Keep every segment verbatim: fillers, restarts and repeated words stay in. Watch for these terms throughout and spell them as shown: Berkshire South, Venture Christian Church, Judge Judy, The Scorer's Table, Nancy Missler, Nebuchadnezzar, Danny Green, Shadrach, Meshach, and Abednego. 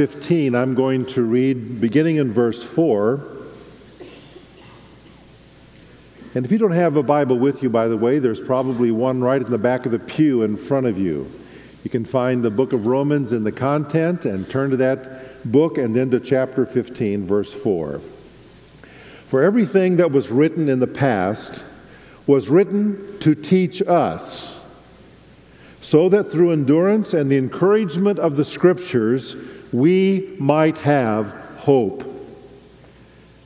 fifteen, I'm going to read beginning in verse four. And if you don't have a Bible with you, by the way, there's probably one right in the back of the pew in front of you. You can find the book of Romans in the content and turn to that book and then to chapter fifteen, verse four. For everything that was written in the past was written to teach us, so that through endurance and the encouragement of the Scriptures, we might have hope.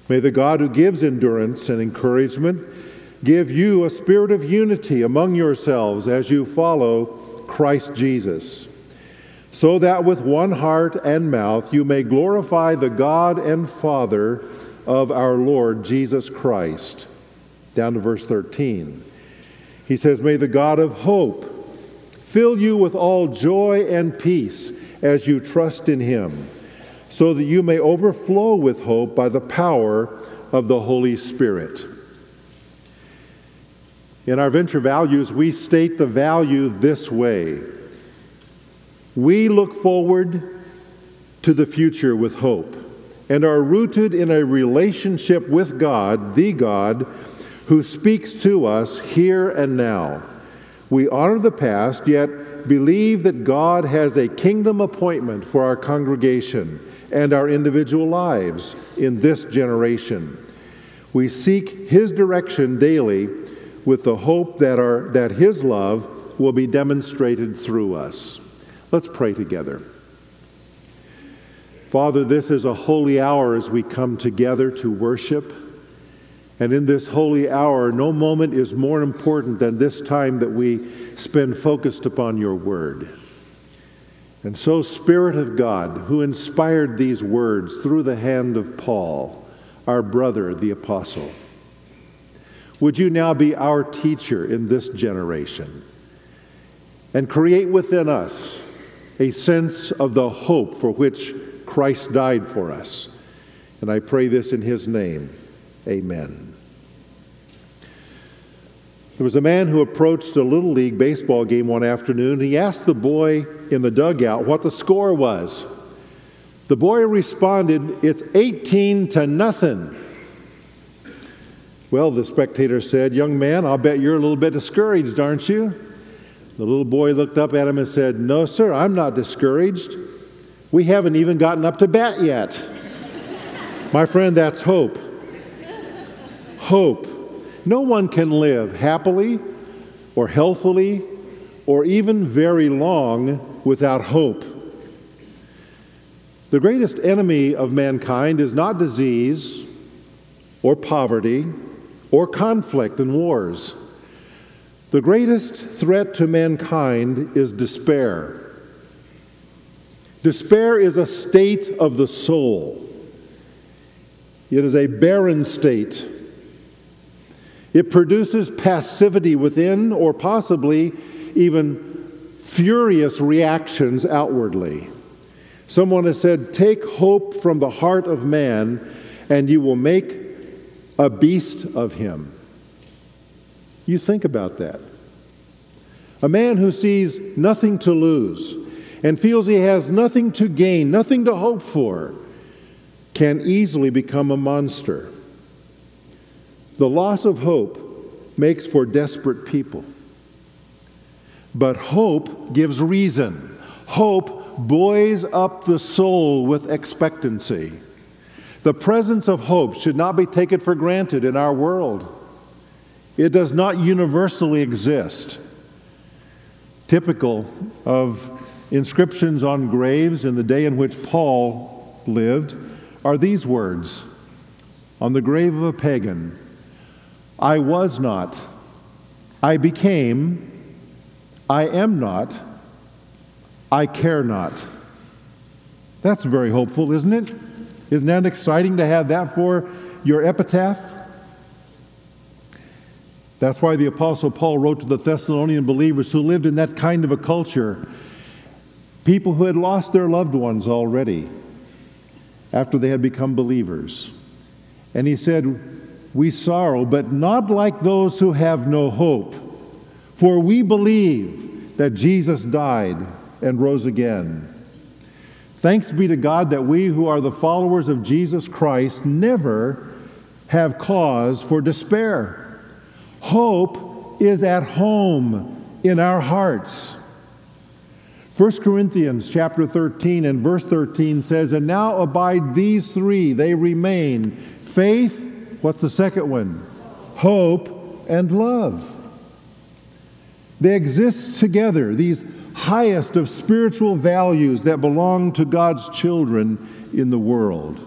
May the God who gives endurance and encouragement give you a spirit of unity among yourselves as you follow Christ Jesus, so that with one heart and mouth you may glorify the God and Father of our Lord Jesus Christ. Down to verse thirteen. He says, may the God of hope fill you with all joy and peace as you trust in Him, so that you may overflow with hope by the power of the Holy Spirit. In our venture values, we state the value this way. We look forward to the future with hope and are rooted in a relationship with God, the God, who speaks to us here and now. We honor the past, yet believe that God has a kingdom appointment for our congregation and our individual lives in this generation. We seek His direction daily with the hope that, our, that His love will be demonstrated through us. Let's pray together. Father, this is a holy hour as we come together to worship. And in this holy hour, no moment is more important than this time that we spend focused upon your word. And so, Spirit of God, who inspired these words through the hand of Paul, our brother, the apostle, would you now be our teacher in this generation and create within us a sense of the hope for which Christ died for us. And I pray this in His name. Amen. There was a man who approached a Little League baseball game one afternoon. He asked the boy in the dugout what the score was. The boy responded, "It's eighteen to nothing. Well, the spectator said, "Young man, I'll bet you're a little bit discouraged, aren't you?" The little boy looked up at him and said, "No, sir, I'm not discouraged. We haven't even gotten up to bat yet." My friend, that's hope. Hope. No one can live happily or healthily or even very long without hope. The greatest enemy of mankind is not disease or poverty or conflict and wars. The greatest threat to mankind is despair. Despair is a state of the soul. It is a barren state. It produces passivity within, or possibly even furious reactions outwardly. Someone has said, "Take hope from the heart of man, and you will make a beast of him." You think about that. A man who sees nothing to lose and feels he has nothing to gain, nothing to hope for, can easily become a monster. The loss of hope makes for desperate people. But hope gives reason. Hope buoys up the soul with expectancy. The presence of hope should not be taken for granted in our world. It does not universally exist. Typical of inscriptions on graves in the day in which Paul lived are these words on the grave of a pagan: "I was not, I became, I am not, I care not." That's very hopeful, isn't it? Isn't that exciting to have that for your epitaph? That's why the Apostle Paul wrote to the Thessalonian believers who lived in that kind of a culture, people who had lost their loved ones already after they had become believers. And he said, "We sorrow, but not like those who have no hope. For we believe that Jesus died and rose again. Thanks be to God that we who are the followers of Jesus Christ never have cause for despair. Hope is at home in our hearts. First Corinthians chapter thirteen and verse thirteen says, "And now abide these three, they remain, faith," what's the second one? "Hope and love." They exist together, these highest of spiritual values that belong to God's children in the world.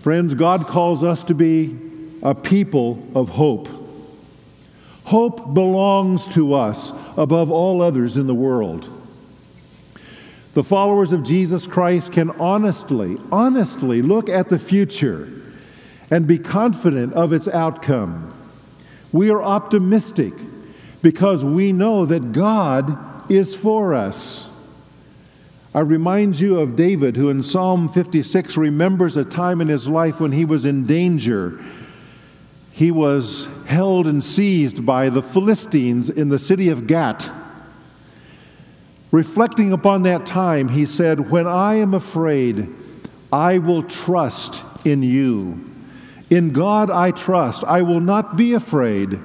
Friends, God calls us to be a people of hope. Hope belongs to us above all others in the world. The followers of Jesus Christ can honestly, honestly look at the future and be confident of its outcome. We are optimistic because we know that God is for us. I remind you of David, who in Psalm fifty-six remembers a time in his life when he was in danger. He was held and seized by the Philistines in the city of Gat. Reflecting upon that time, he said, "When I am afraid, I will trust in you. In God I trust. I will not be afraid.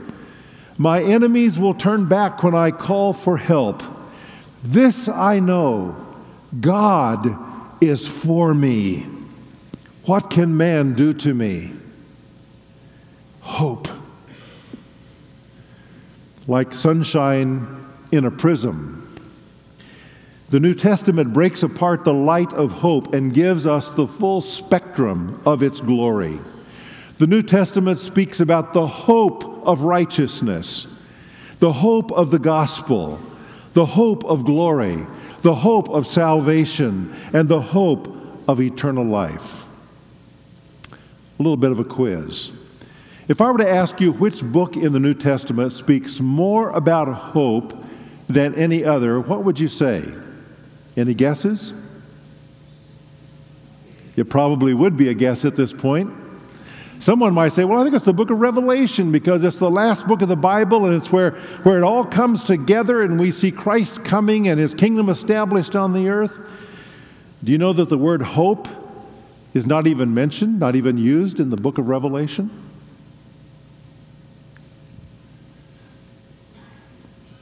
My enemies will turn back when I call for help. This I know, God is for me. What can man do to me?" Hope. Like sunshine in a prism, the New Testament breaks apart the light of hope and gives us the full spectrum of its glory. The New Testament speaks about the hope of righteousness, the hope of the gospel, the hope of glory, the hope of salvation, and the hope of eternal life. A little bit of a quiz. If I were to ask you which book in the New Testament speaks more about hope than any other, what would you say? Any guesses? It probably would be a guess at this point. Someone might say, well, I think it's the book of Revelation because it's the last book of the Bible and it's where, where it all comes together and we see Christ coming and his kingdom established on the earth. Do you know that the word hope is not even mentioned, not even used in the book of Revelation?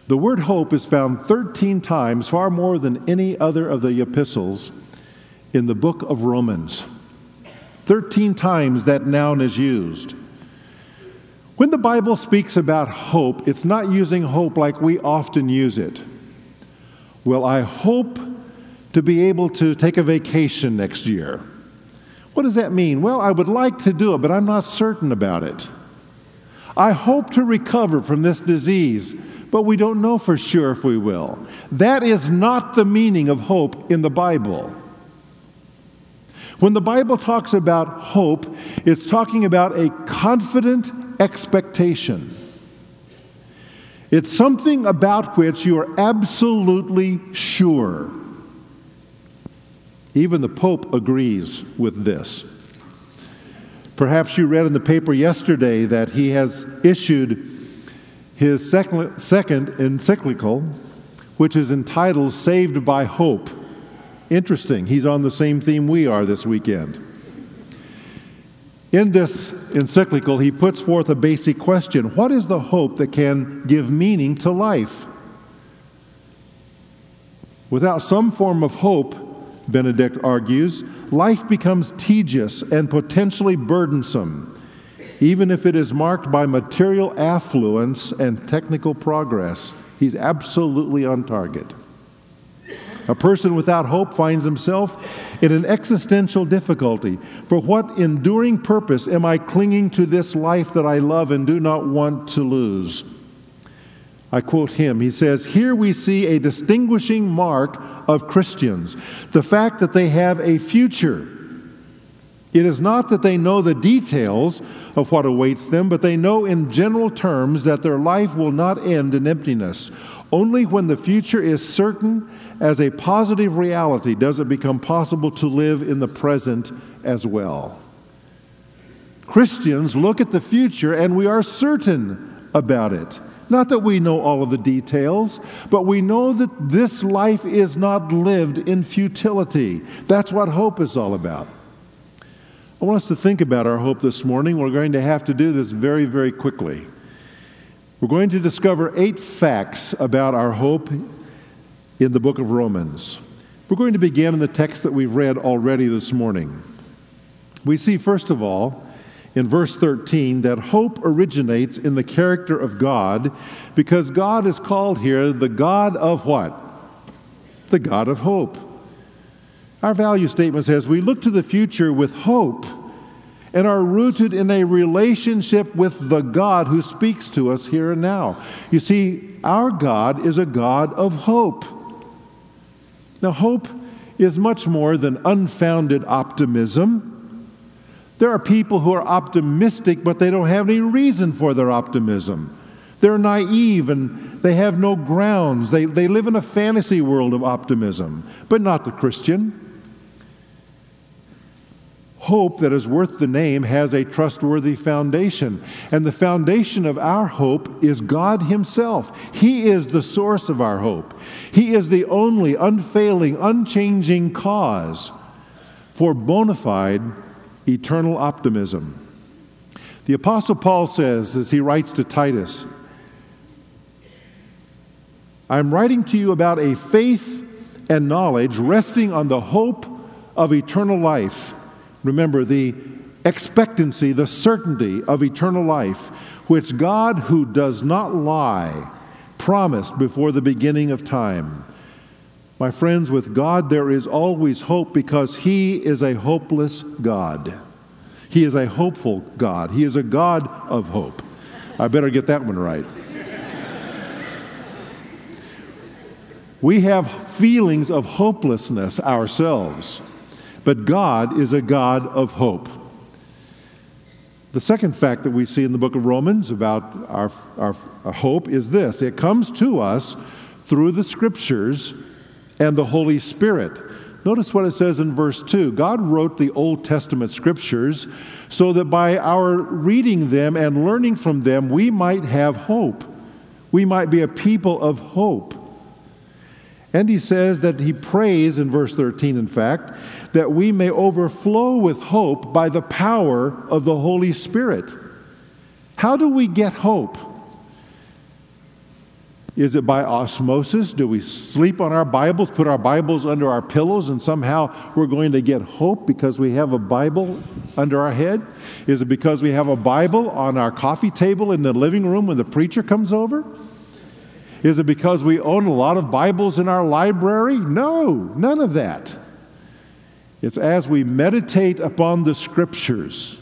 The word hope is found thirteen times, far more than any other of the epistles, in the book of Romans. Thirteen times that noun is used. When the Bible speaks about hope, it's not using hope like we often use it. Well, I hope to be able to take a vacation next year. What does that mean? Well, I would like to do it, but I'm not certain about it. I hope to recover from this disease, but we don't know for sure if we will. That is not the meaning of hope in the Bible. When the Bible talks about hope, it's talking about a confident expectation. It's something about which you are absolutely sure. Even the Pope agrees with this. Perhaps you read in the paper yesterday that he has issued his second encyclical, which is entitled Saved by Hope. Interesting. He's on the same theme we are this weekend. In this encyclical, he puts forth a basic question. What is the hope that can give meaning to life? Without some form of hope, Benedict argues, life becomes tedious and potentially burdensome, even if it is marked by material affluence and technical progress. He's absolutely on target. A person without hope finds himself in an existential difficulty. For what enduring purpose am I clinging to this life that I love and do not want to lose? I quote him. He says, "Here we see a distinguishing mark of Christians, the fact that they have a future. It is not that they know the details of what awaits them, but they know in general terms that their life will not end in emptiness. Only when the future is certain as a positive reality does it become possible to live in the present as well." Christians look at the future and we are certain about it. Not that we know all of the details, but we know that this life is not lived in futility. That's what hope is all about. I want us to think about our hope this morning. We're going to have to do this very, very quickly. We're going to discover eight facts about our hope in the book of Romans. We're going to begin in the text that we've read already this morning. We see, first of all, in verse thirteen, that hope originates in the character of God, because God is called here the God of what? The God of hope. Our value statement says we look to the future with hope and are rooted in a relationship with the God who speaks to us here and now. You see, our God is a God of hope. Now, hope is much more than unfounded optimism. There are people who are optimistic, but they don't have any reason for their optimism. They're naive and they have no grounds. They, they live in a fantasy world of optimism, but not the Christian. Hope that is worth the name has a trustworthy foundation, and the foundation of our hope is God Himself. He is the source of our hope. He is the only unfailing, unchanging cause for bona fide eternal optimism. The Apostle Paul says, as he writes to Titus, "I'm writing to you about a faith and knowledge resting on the hope of eternal life." Remember, the expectancy, the certainty of eternal life, which God, who does not lie, promised before the beginning of time. My friends, with God there is always hope, because He is a hopeless God. He is a hopeful God. He is a God of hope. I better get that one right. We have feelings of hopelessness ourselves, but God is a God of hope. The second fact that we see in the book of Romans about our, our, our hope is this: it comes to us through the Scriptures and the Holy Spirit. Notice what it says in verse two. God wrote the Old Testament Scriptures so that by our reading them and learning from them, we might have hope. We might be a people of hope. And he says that he prays, in verse thirteen, in fact, that we may overflow with hope by the power of the Holy Spirit. How do we get hope? Is it by osmosis? Do we sleep on our Bibles, put our Bibles under our pillows, and somehow we're going to get hope because we have a Bible under our head? Is it because we have a Bible on our coffee table in the living room when the preacher comes over? Is it because we own a lot of Bibles in our library? No, none of that. It's as we meditate upon the Scriptures,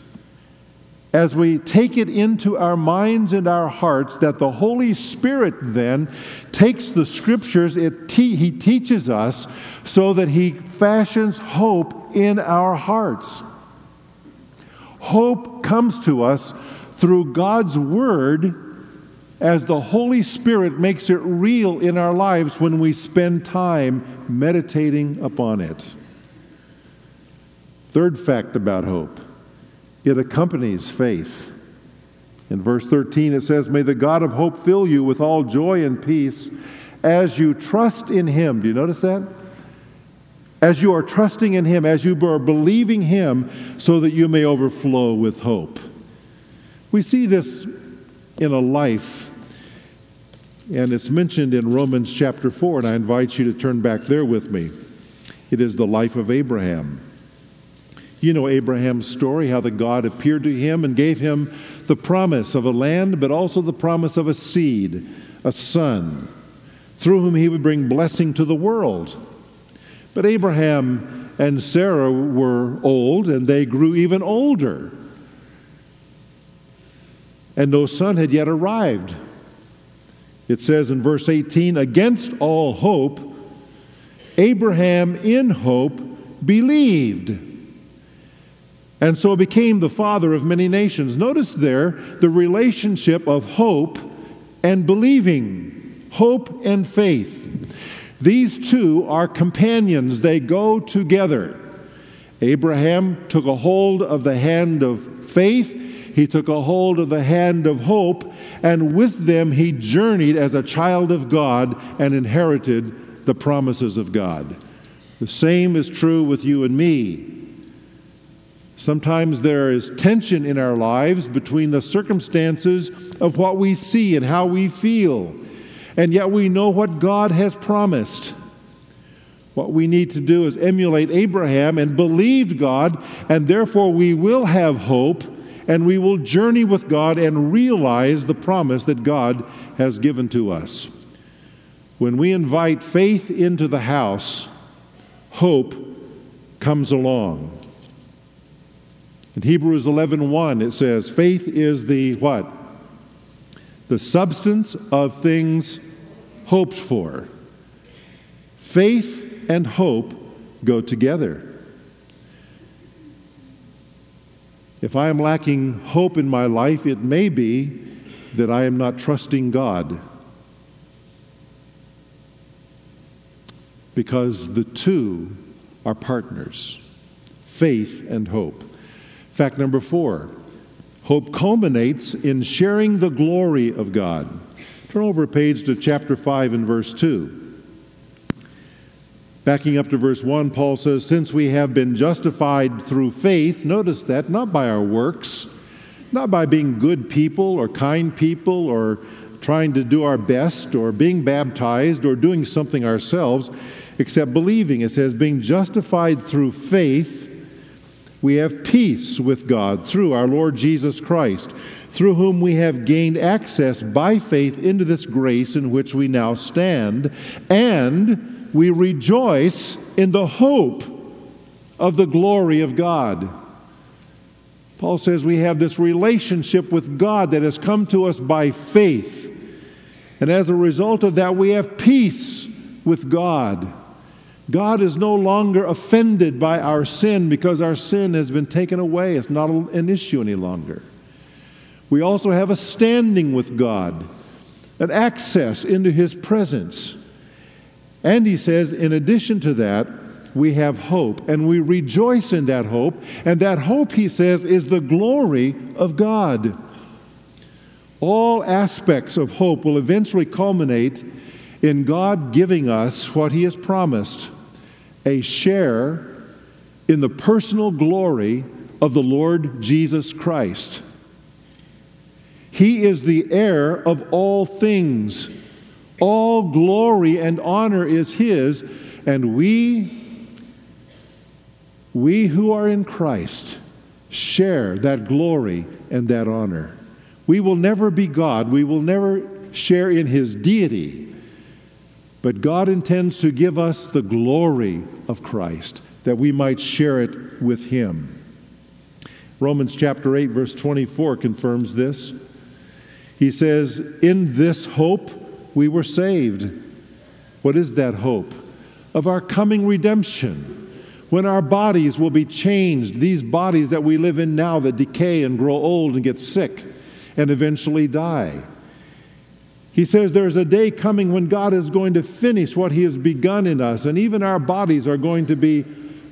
as we take it into our minds and our hearts, that the Holy Spirit then takes the Scriptures, it te- He teaches us, so that He fashions hope in our hearts. Hope comes to us through God's Word, as the Holy Spirit makes it real in our lives when we spend time meditating upon it. Third fact about hope: it accompanies faith. In verse thirteen it says, "May the God of hope fill you with all joy and peace as you trust in Him." Do you notice that? As you are trusting in Him, as you are believing Him, so that you may overflow with hope. We see this in a life, and it's mentioned in Romans chapter four, and I invite you to turn back there with me. It is the life of Abraham. You know Abraham's story, how the God appeared to him and gave him the promise of a land, but also the promise of a seed, a son, through whom He would bring blessing to the world. But Abraham and Sarah were old, and they grew even older, and no son had yet arrived. It says in verse eighteen, "Against all hope, Abraham in hope believed, and so became the father of many nations." Notice there the relationship of hope and believing, hope and faith. These two are companions. They go together. Abraham took a hold of the hand of faith. he took a hold of the hand of hope, and with them he journeyed as a child of God and inherited the promises of God. The same is true with you and me. Sometimes there is tension in our lives between the circumstances of what we see and how we feel, and yet we know what God has promised. What we need to do is emulate Abraham and believe God, and therefore we will have hope, and we will journey with God and realize the promise that God has given to us. When we invite faith into the house, hope comes along. In Hebrews eleven one, it says, faith is the what? The substance of things hoped for. Faith and hope go together. If I am lacking hope in my life, it may be that I am not trusting God, because the two are partners, faith and hope. Fact number four, hope culminates in sharing the glory of God. Turn over a page to chapter five and verse two. Backing up to verse one, Paul says, since we have been justified through faith, notice that, not by our works, not by being good people or kind people or trying to do our best or being baptized or doing something ourselves, except believing. It says, being justified through faith, we have peace with God through our Lord Jesus Christ, through whom we have gained access by faith into this grace in which we now stand, and we rejoice in the hope of the glory of God. Paul says we have this relationship with God that has come to us by faith, and as a result of that, we have peace with God. God is no longer offended by our sin because our sin has been taken away. It's not an issue any longer. We also have a standing with God, an access into His presence. And he says, in addition to that, we have hope, and we rejoice in that hope. And that hope, he says, is the glory of God. All aspects of hope will eventually culminate in God giving us what He has promised, a share in the personal glory of the Lord Jesus Christ. He is the heir of all things. All glory and honor is His, and we, we who are in Christ share that glory and that honor. We will never be God. We will never share in His deity. But God intends to give us the glory of Christ, that we might share it with Him. Romans chapter eight, verse twenty-four confirms this. He says, in this hope we were saved. What is that hope? Of our coming redemption, when our bodies will be changed, these bodies that we live in now that decay and grow old and get sick and eventually die. He says there's a day coming when God is going to finish what He has begun in us, and even our bodies are going to be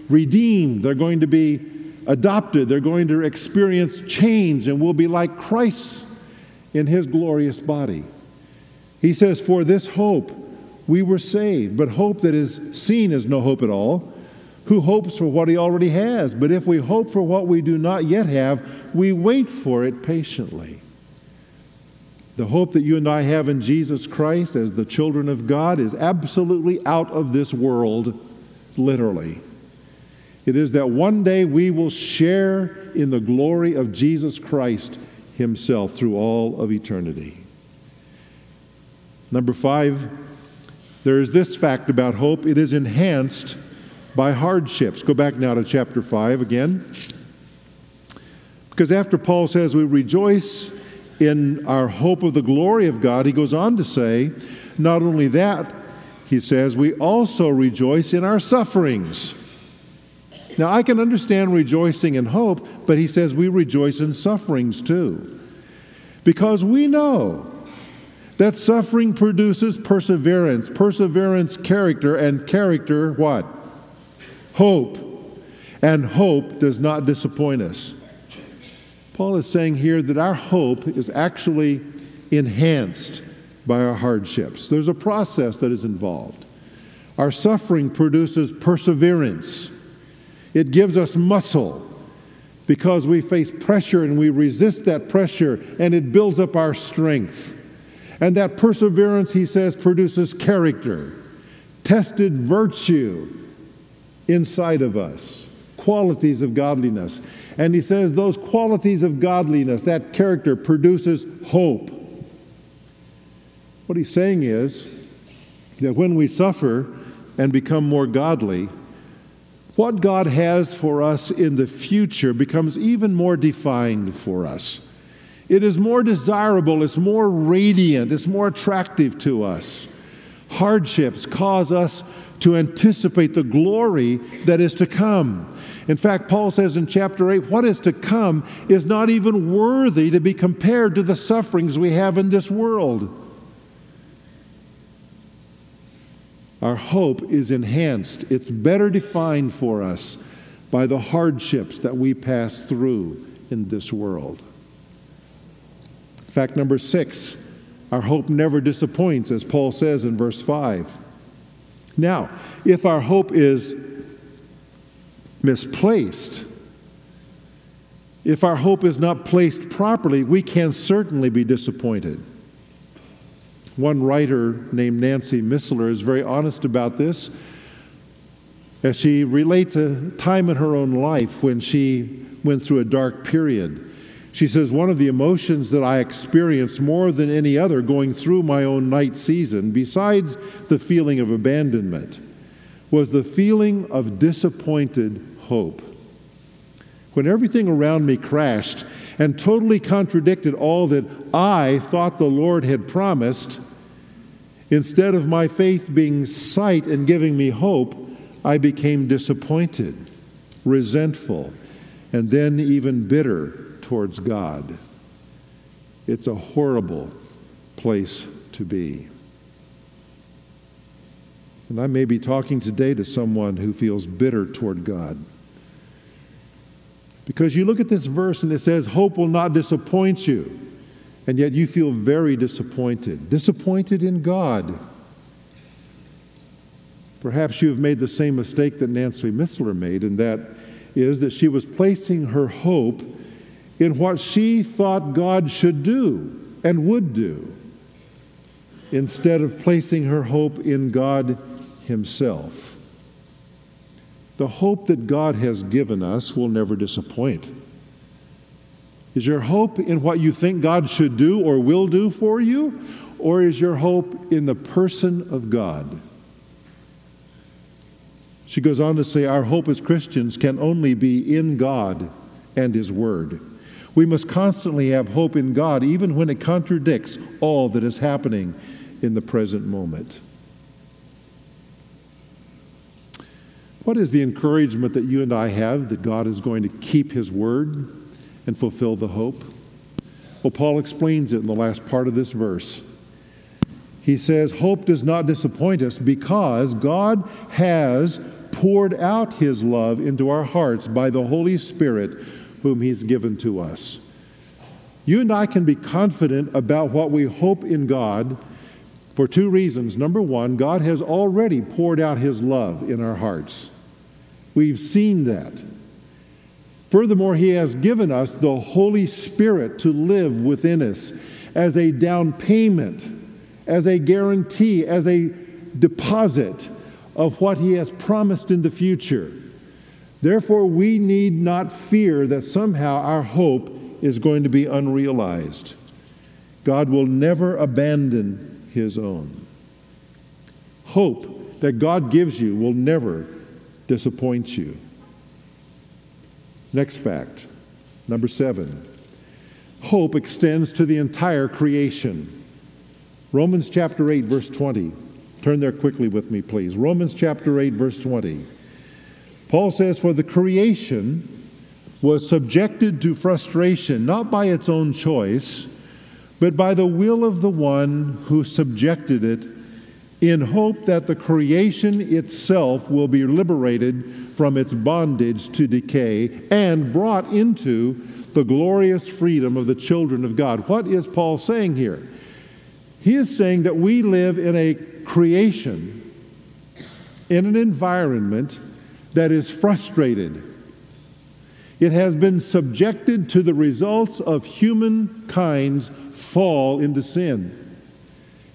redeemed. They're going to be adopted. They're going to experience change, and we'll be like Christ in His glorious body. He says, for this hope we were saved, but hope that is seen is no hope at all. Who hopes for what he already has? But if we hope for what we do not yet have, we wait for it patiently. The hope that you and I have in Jesus Christ as the children of God is absolutely out of this world, literally. It is that one day we will share in the glory of Jesus Christ Himself through all of eternity. Number five, there is this fact about hope. It is enhanced by hardships. Go back now to chapter five again. Because after Paul says we rejoice in our hope of the glory of God, he goes on to say, not only that, he says, we also rejoice in our sufferings. Now, I can understand rejoicing in hope, but he says we rejoice in sufferings too. Because we know that suffering produces perseverance, perseverance, character, and character, what? Hope. And hope does not disappoint us. Paul is saying here that our hope is actually enhanced by our hardships. There's a process that is involved. Our suffering produces perseverance. It gives us muscle because we face pressure and we resist that pressure, and it builds up our strength. And that perseverance, he says, produces character, tested virtue inside of us, qualities of godliness. And he says those qualities of godliness, that character, produces hope. What he's saying is that when we suffer and become more godly, what God has for us in the future becomes even more defined for us. It is more desirable, it's more radiant, it's more attractive to us. Hardships cause us to anticipate the glory that is to come. In fact, Paul says in chapter eight, what is to come is not even worthy to be compared to the sufferings we have in this world. Our hope is enhanced. It's better defined for us by the hardships that we pass through in this world. Fact number six, our hope never disappoints, as Paul says in verse five. Now, if our hope is misplaced, if our hope is not placed properly, we can certainly be disappointed. One writer named Nancy Missler is very honest about this, as she relates a time in her own life when she went through a dark period. She says, one of the emotions that I experienced more than any other going through my own night season, besides the feeling of abandonment, was the feeling of disappointed hope. When everything around me crashed and totally contradicted all that I thought the Lord had promised, instead of my faith being sight and giving me hope, I became disappointed, resentful, and then even bitter towards God. It's a horrible place to be. And I may be talking today to someone who feels bitter toward God. Because you look at this verse and it says, hope will not disappoint you. And yet you feel very disappointed. Disappointed in God. Perhaps you have made the same mistake that Nancy Missler made, and that is that she was placing her hope in what she thought God should do and would do, instead of placing her hope in God Himself. The hope that God has given us will never disappoint. Is your hope in what you think God should do or will do for you, or is your hope in the person of God? She goes on to say, our hope as Christians can only be in God and His Word. We must constantly have hope in God, even when it contradicts all that is happening in the present moment. What is the encouragement that you and I have that God is going to keep His Word and fulfill the hope? Well, Paul explains it in the last part of this verse. He says, hope does not disappoint us because God has poured out His love into our hearts by the Holy Spirit whom He's given to us. You and I can be confident about what we hope in God for two reasons. Number one, God has already poured out His love in our hearts. We've seen that. Furthermore, He has given us the Holy Spirit to live within us as a down payment, as a guarantee, as a deposit of what He has promised in the future. Therefore, we need not fear that somehow our hope is going to be unrealized. God will never abandon His own. Hope that God gives you will never disappoint you. Next fact, number seven. Hope extends to the entire creation. Romans chapter eight, verse twenty. Turn there quickly with me, please. Romans chapter eight, verse twenty. Paul says, for the creation was subjected to frustration, not by its own choice, but by the will of the one who subjected it, in hope that the creation itself will be liberated from its bondage to decay and brought into the glorious freedom of the children of God. What is Paul saying here? He is saying that we live in a creation, in an environment that is frustrated. It has been subjected to the results of humankind's fall into sin.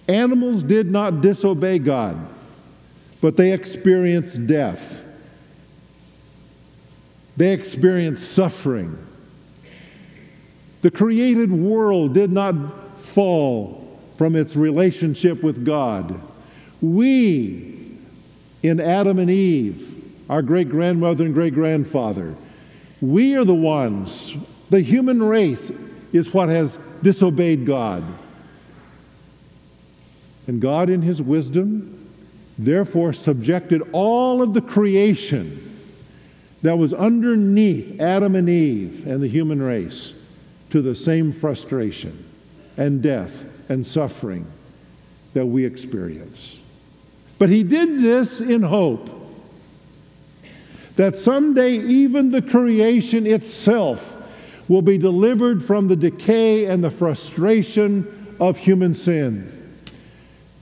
Animals did not disobey God, but they experienced death. They experienced suffering. The created world did not fall from its relationship with God. We, in Adam and Eve, our great-grandmother and great-grandfather, we are the ones, the human race is what has disobeyed God. And God, in His wisdom, therefore subjected all of the creation that was underneath Adam and Eve and the human race to the same frustration and death and suffering that we experience. But He did this in hope that someday even the creation itself will be delivered from the decay and the frustration of human sin.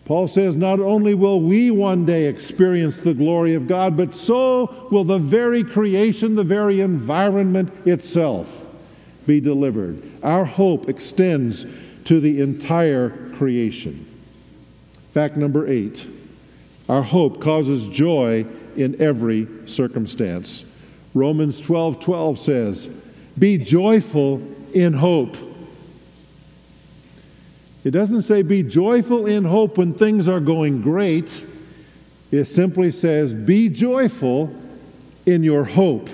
Paul says not only will we one day experience the glory of God, but so will the very creation, the very environment itself be delivered. Our hope extends to the entire creation. Fact number eight, our hope causes joy in every circumstance. Romans twelve twelve says, "Be joyful in hope." It doesn't say be joyful in hope when things are going great. It simply says be joyful in your hope.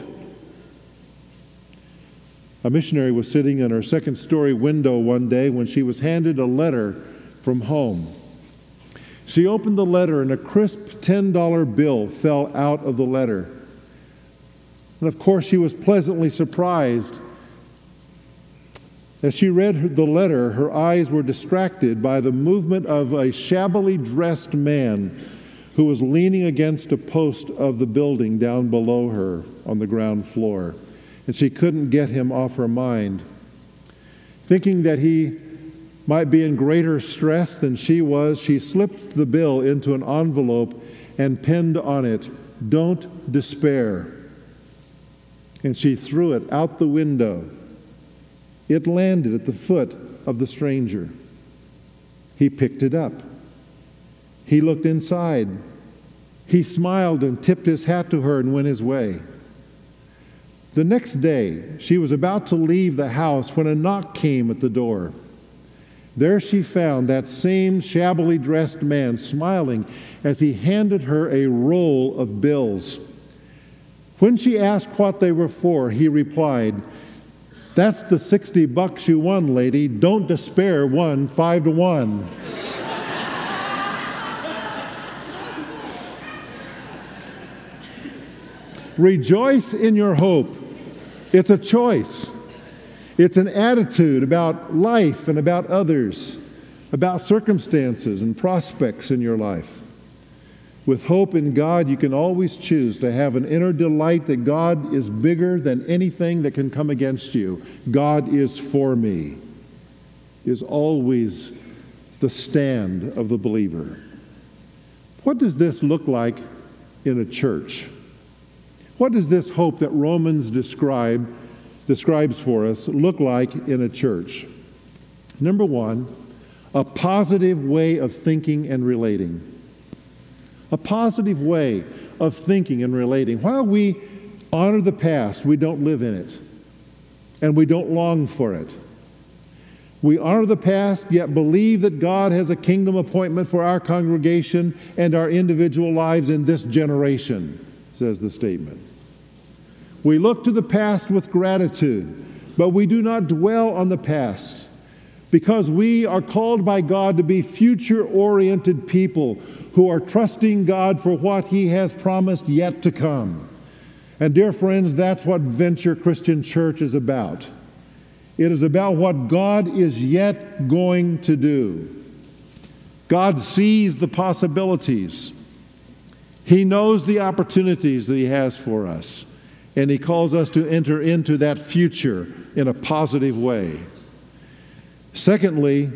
A missionary was sitting in her second-story window one day when she was handed a letter from home. She opened the letter, and a crisp ten dollar bill fell out of the letter. And of course, she was pleasantly surprised. As she read the letter, her eyes were distracted by the movement of a shabbily dressed man who was leaning against a post of the building down below her on the ground floor. And she couldn't get him off her mind. Thinking that he might be in greater stress than she was, she slipped the bill into an envelope and pinned on it, "Don't despair." And she threw it out the window. It landed at the foot of the stranger. He picked it up. He looked inside. He smiled and tipped his hat to her and went his way. The next day, she was about to leave the house when a knock came at the door. There she found that same shabbily dressed man smiling as he handed her a roll of bills. When she asked what they were for, he replied, "That's the sixty bucks you won, lady. Don't despair, won five to one." Rejoice in your hope. It's a choice. It's an attitude about life and about others, about circumstances and prospects in your life. With hope in God, you can always choose to have an inner delight that God is bigger than anything that can come against you. God is for me, is always the stand of the believer. What does this look like in a church? What does this hope that Romans describe, describes for us look like in a church? Number one, a positive way of thinking and relating. A positive way of thinking and relating. While we honor the past, we don't live in it, and we don't long for it. We honor the past, yet believe that God has a kingdom appointment for our congregation and our individual lives in this generation, says the statement. We look to the past with gratitude, but we do not dwell on the past because we are called by God to be future-oriented people who are trusting God for what He has promised yet to come. And dear friends, that's what Venture Christian Church is about. It is about what God is yet going to do. God sees the possibilities. He knows the opportunities that He has for us, and He calls us to enter into that future in a positive way. Secondly,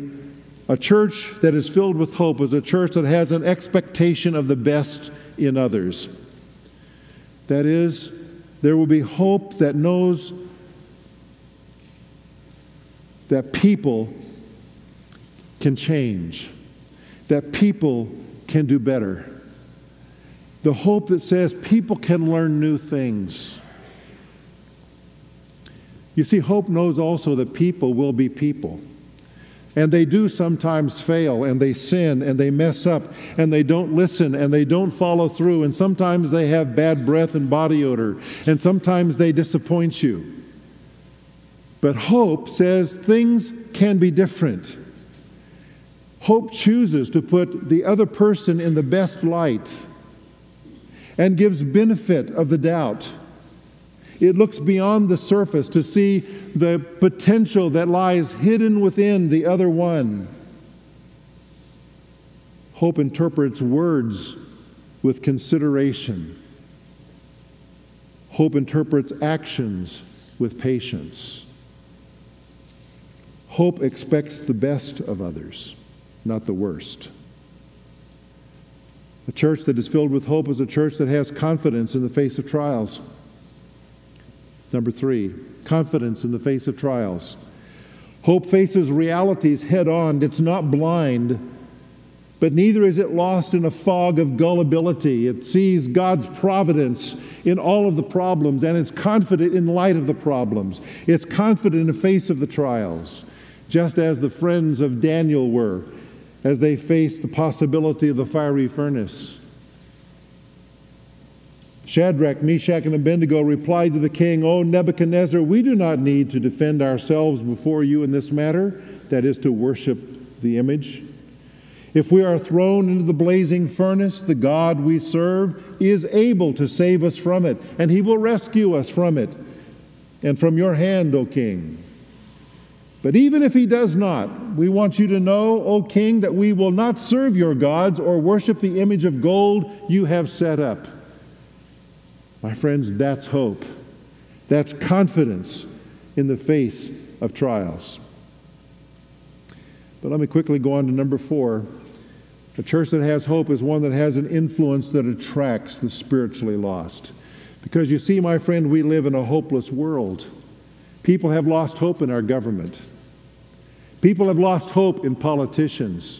a church that is filled with hope is a church that has an expectation of the best in others. That is, there will be hope that knows that people can change, that people can do better. The hope that says people can learn new things. You see, hope knows also that people will be people. And they do sometimes fail, and they sin, and they mess up, and they don't listen, and they don't follow through, and sometimes they have bad breath and body odor, and sometimes they disappoint you. But hope says things can be different. Hope chooses to put the other person in the best light and gives benefit of the doubt. It looks beyond the surface to see the potential that lies hidden within the other one. Hope interprets words with consideration. Hope interprets actions with patience. Hope expects the best of others, not the worst. A church that is filled with hope is a church that has confidence in the face of trials. Number three, confidence in the face of trials. Hope faces realities head-on. It's not blind, but neither is it lost in a fog of gullibility. It sees God's providence in all of the problems, and it's confident in light of the problems. It's confident in the face of the trials, just as the friends of Daniel were as they faced the possibility of the fiery furnace. Shadrach, Meshach, and Abednego replied to the king, "O Nebuchadnezzar, we do not need to defend ourselves before you in this matter," that is, to worship the image. "If we are thrown into the blazing furnace, the God we serve is able to save us from it, and He will rescue us from it and from your hand, O king. But even if He does not, we want you to know, O king, that we will not serve your gods or worship the image of gold you have set up." My friends, that's hope. That's confidence in the face of trials. But let me quickly go on to number four. A church that has hope is one that has an influence that attracts the spiritually lost. Because you see, my friend, we live in a hopeless world. People have lost hope in our government. People have lost hope in politicians.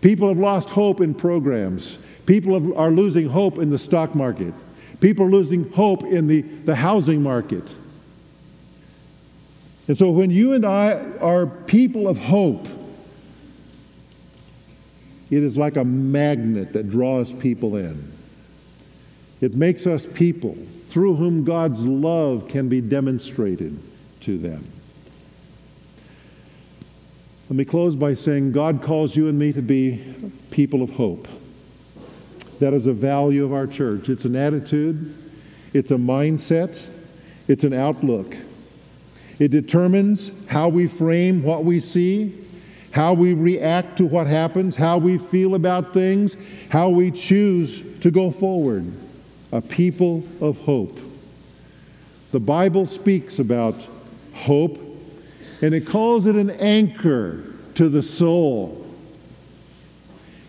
People have lost hope in programs. People have, are losing hope in the stock market. People are losing hope in the, the housing market. And so when you and I are people of hope, it is like a magnet that draws people in. It makes us people through whom God's love can be demonstrated to them. Let me close by saying God calls you and me to be people of hope. That is a value of our church. It's an attitude, it's a mindset, it's an outlook. It determines how we frame what we see, how we react to what happens, how we feel about things, how we choose to go forward. A people of hope. The Bible speaks about hope, and it calls it an anchor to the soul.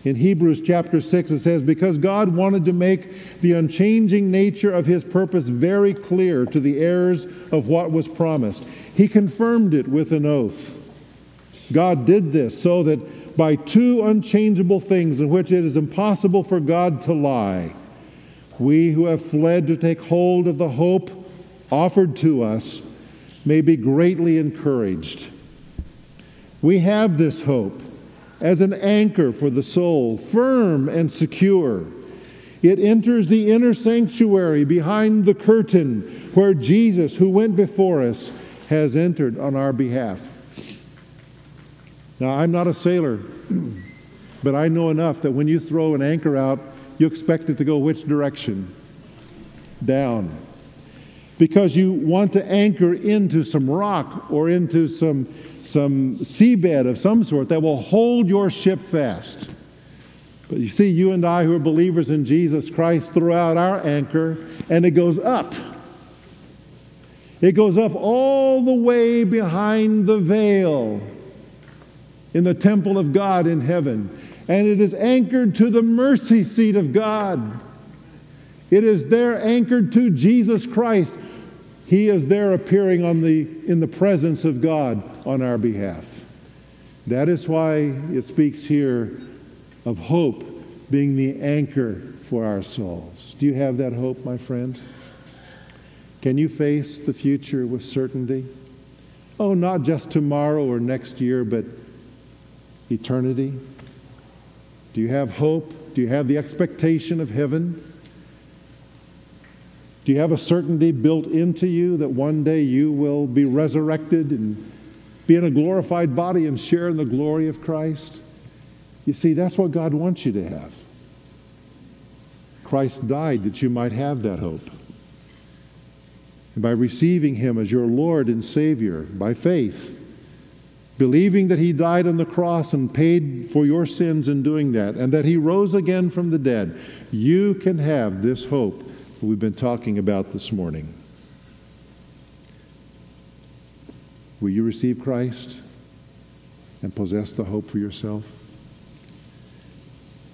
In Hebrews chapter six, it says, "Because God wanted to make the unchanging nature of His purpose very clear to the heirs of what was promised, He confirmed it with an oath. God did this so that by two unchangeable things in which it is impossible for God to lie, we who have fled to take hold of the hope offered to us may be greatly encouraged." We have this hope as an anchor for the soul, firm and secure. It enters the inner sanctuary behind the curtain where Jesus, who went before us, has entered on our behalf. Now, I'm not a sailor, but I know enough that when you throw an anchor out, you expect it to go which direction? Down. Because you want to anchor into some rock or into some some seabed of some sort that will hold your ship fast. But you see, you and I who are believers in Jesus Christ throw out our anchor, and it goes up. It goes up all the way behind the veil in the temple of God in heaven. And it is anchored to the mercy seat of God. It is there anchored to Jesus Christ. He is there appearing on the, in the presence of God on our behalf. That is why it speaks here of hope being the anchor for our souls. Do you have that hope, my friend? Can you face the future with certainty? Oh, not just tomorrow or next year, but eternity. Do you have hope? Do you have the expectation of heaven? Do you have a certainty built into you that one day you will be resurrected and be in a glorified body and share in the glory of Christ? You see, that's what God wants you to have. Christ died that you might have that hope. And by receiving Him as your Lord and Savior, by faith, believing that He died on the cross and paid for your sins in doing that, and that He rose again from the dead, you can have this hope that we've been talking about this morning. Will you receive Christ and possess the hope for yourself?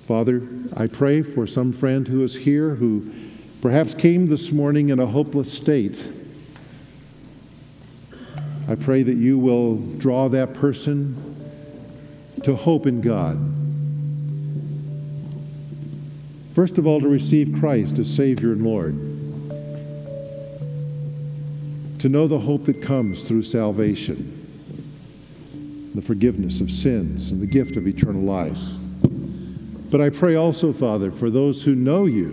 Father, I pray for some friend who is here who perhaps came this morning in a hopeless state. I pray that you will draw that person to hope in God. First of all, to receive Christ as Savior and Lord. To know the hope that comes through salvation, the forgiveness of sins, and the gift of eternal life. But I pray also, Father, for those who know you,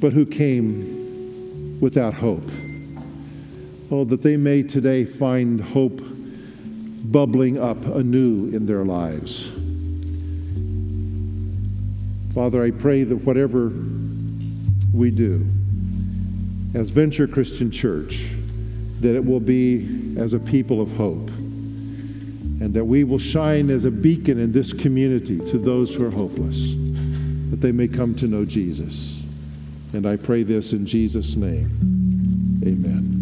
but who came without hope. Oh, that they may today find hope bubbling up anew in their lives. Father, I pray that whatever we do as Venture Christian Church, that it will be as a people of hope, and that we will shine as a beacon in this community to those who are hopeless, that they may come to know Jesus. And I pray this in Jesus' name. Amen.